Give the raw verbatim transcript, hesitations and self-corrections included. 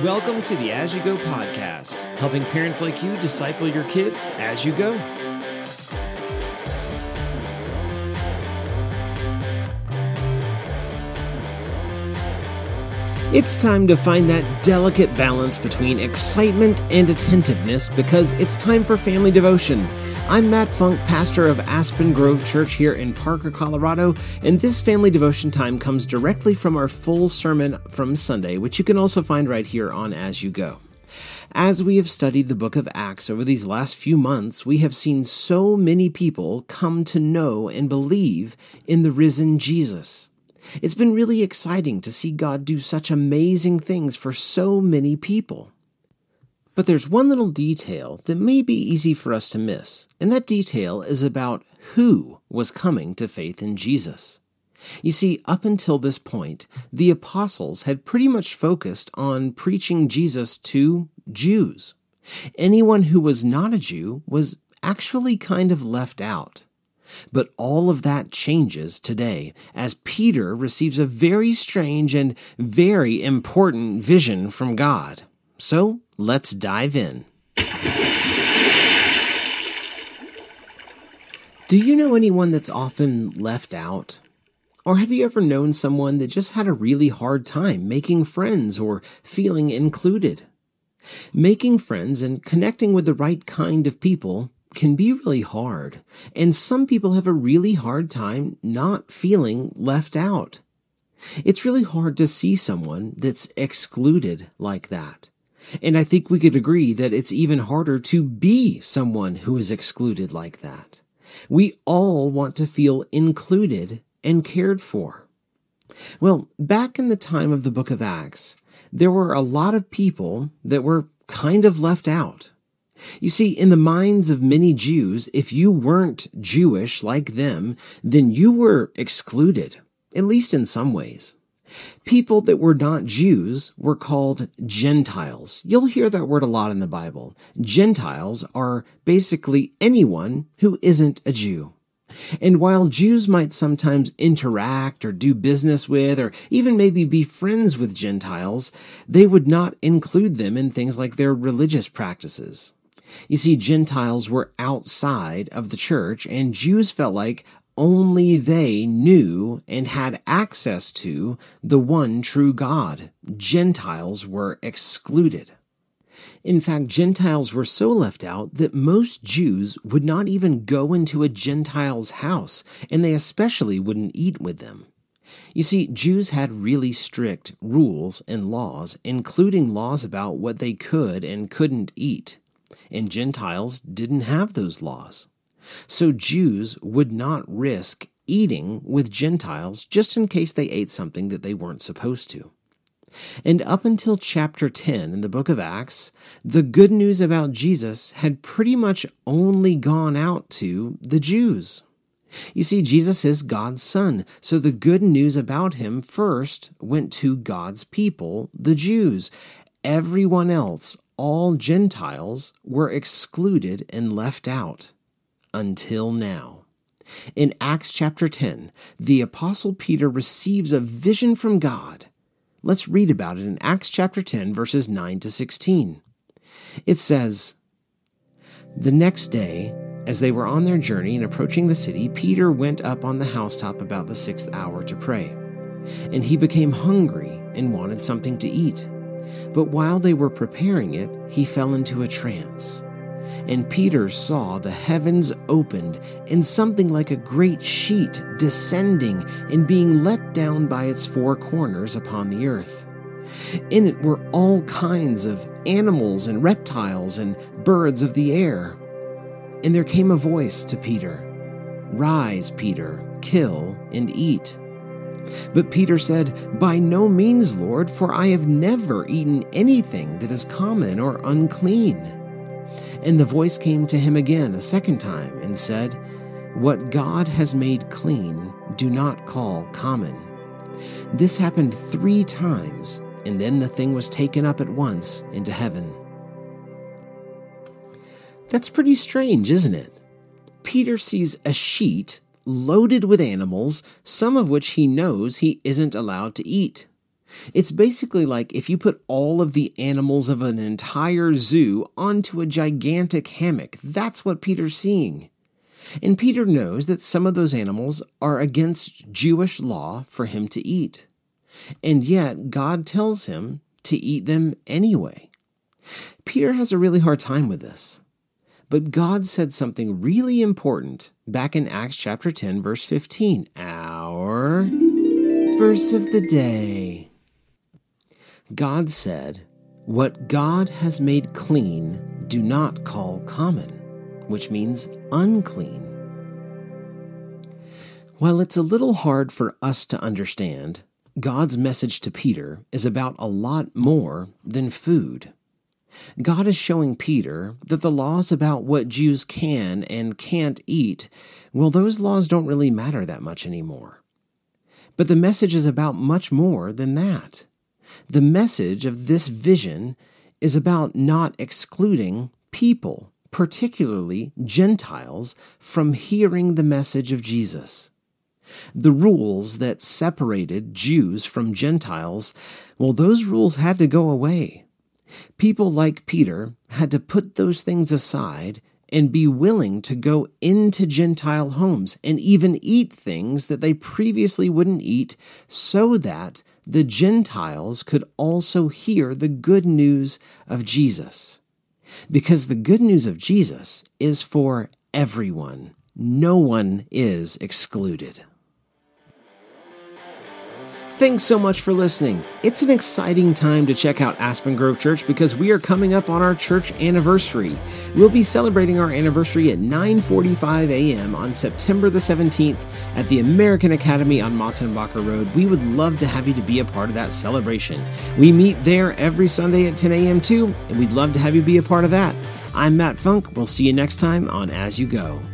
Welcome to the As You Go podcast, helping parents like you disciple your kids as you go. It's time to find that delicate balance between excitement and attentiveness because it's time for family devotion. I'm Matt Funk, pastor of Aspen Grove Church here in Parker, Colorado, and this family devotion time comes directly from our full sermon from Sunday, which you can also find right here on As You Go. As we have studied the Book of Acts over these last few months, we have seen so many people come to know and believe in the risen Jesus. It's been really exciting to see God do such amazing things for so many people. But there's one little detail that may be easy for us to miss, and that detail is about who was coming to faith in Jesus. You see, up until this point, the apostles had pretty much focused on preaching Jesus to Jews. Anyone who was not a Jew was actually kind of left out. But all of that changes today as Peter receives a very strange and very important vision from God. So let's dive in. Do you know anyone that's often left out? Or have you ever known someone that just had a really hard time making friends or feeling included? Making friends and connecting with the right kind of people can be really hard, and some people have a really hard time not feeling left out. It's really hard to see someone that's excluded like that, and I think we could agree that it's even harder to be someone who is excluded like that. We all want to feel included and cared for. Well, back in the time of the Book of Acts, there were a lot of people that were kind of left out. You see, in the minds of many Jews, if you weren't Jewish like them, then you were excluded, at least in some ways. People that were not Jews were called Gentiles. You'll hear that word a lot in the Bible. Gentiles are basically anyone who isn't a Jew. And while Jews might sometimes interact or do business with or even maybe be friends with Gentiles, they would not include them in things like their religious practices. You see, Gentiles were outside of the church, and Jews felt like only they knew and had access to the one true God. Gentiles were excluded. In fact, Gentiles were so left out that most Jews would not even go into a Gentile's house, and they especially wouldn't eat with them. You see, Jews had really strict rules and laws, including laws about what they could and couldn't eat. And Gentiles didn't have those laws. So Jews would not risk eating with Gentiles just in case they ate something that they weren't supposed to. And up until chapter ten in the Book of Acts, the good news about Jesus had pretty much only gone out to the Jews. You see, Jesus is God's son, so the good news about him first went to God's people, the Jews. Everyone else, all Gentiles, were excluded and left out until now. In Acts chapter ten, the Apostle Peter receives a vision from God. Let's read about it in Acts chapter ten, verses nine to sixteen. It says, "The next day, as they were on their journey and approaching the city, Peter went up on the housetop about the sixth hour to pray. And he became hungry and wanted something to eat. But while they were preparing it, he fell into a trance. And Peter saw the heavens opened and something like a great sheet descending and being let down by its four corners upon the earth. In it were all kinds of animals and reptiles and birds of the air. And there came a voice to Peter, 'Rise, Peter, kill and eat.' But Peter said, 'By no means, Lord, for I have never eaten anything that is common or unclean.' And the voice came to him again a second time and said, 'What God has made clean, do not call common.' This happened three times, and then the thing was taken up at once into heaven." That's pretty strange, isn't it? Peter sees a sheet loaded with animals, some of which he knows he isn't allowed to eat. It's basically like if you put all of the animals of an entire zoo onto a gigantic hammock. That's what Peter's seeing. And Peter knows that some of those animals are against Jewish law for him to eat. And yet God tells him to eat them anyway. Peter has a really hard time with this. But God said something really important back in Acts chapter ten, verse fifteen, our verse of the day. God said, "What God has made clean, do not call common," which means unclean. While it's a little hard for us to understand, God's message to Peter is about a lot more than food. God is showing Peter that the laws about what Jews can and can't eat, well, those laws don't really matter that much anymore. But the message is about much more than that. The message of this vision is about not excluding people, particularly Gentiles, from hearing the message of Jesus. The rules that separated Jews from Gentiles, well, those rules had to go away. People like Peter had to put those things aside and be willing to go into Gentile homes and even eat things that they previously wouldn't eat so that the Gentiles could also hear the good news of Jesus. Because the good news of Jesus is for everyone. No one is excluded. Thanks so much for listening. It's an exciting time to check out Aspen Grove Church because we are coming up on our church anniversary. We'll be celebrating our anniversary at nine forty-five a.m. on September the seventeenth at the American Academy on Motzenbacher Road. We would love to have you to be a part of that celebration. We meet there every Sunday at ten a.m. too, and we'd love to have you be a part of that. I'm Matt Funk. We'll see you next time on As You Go.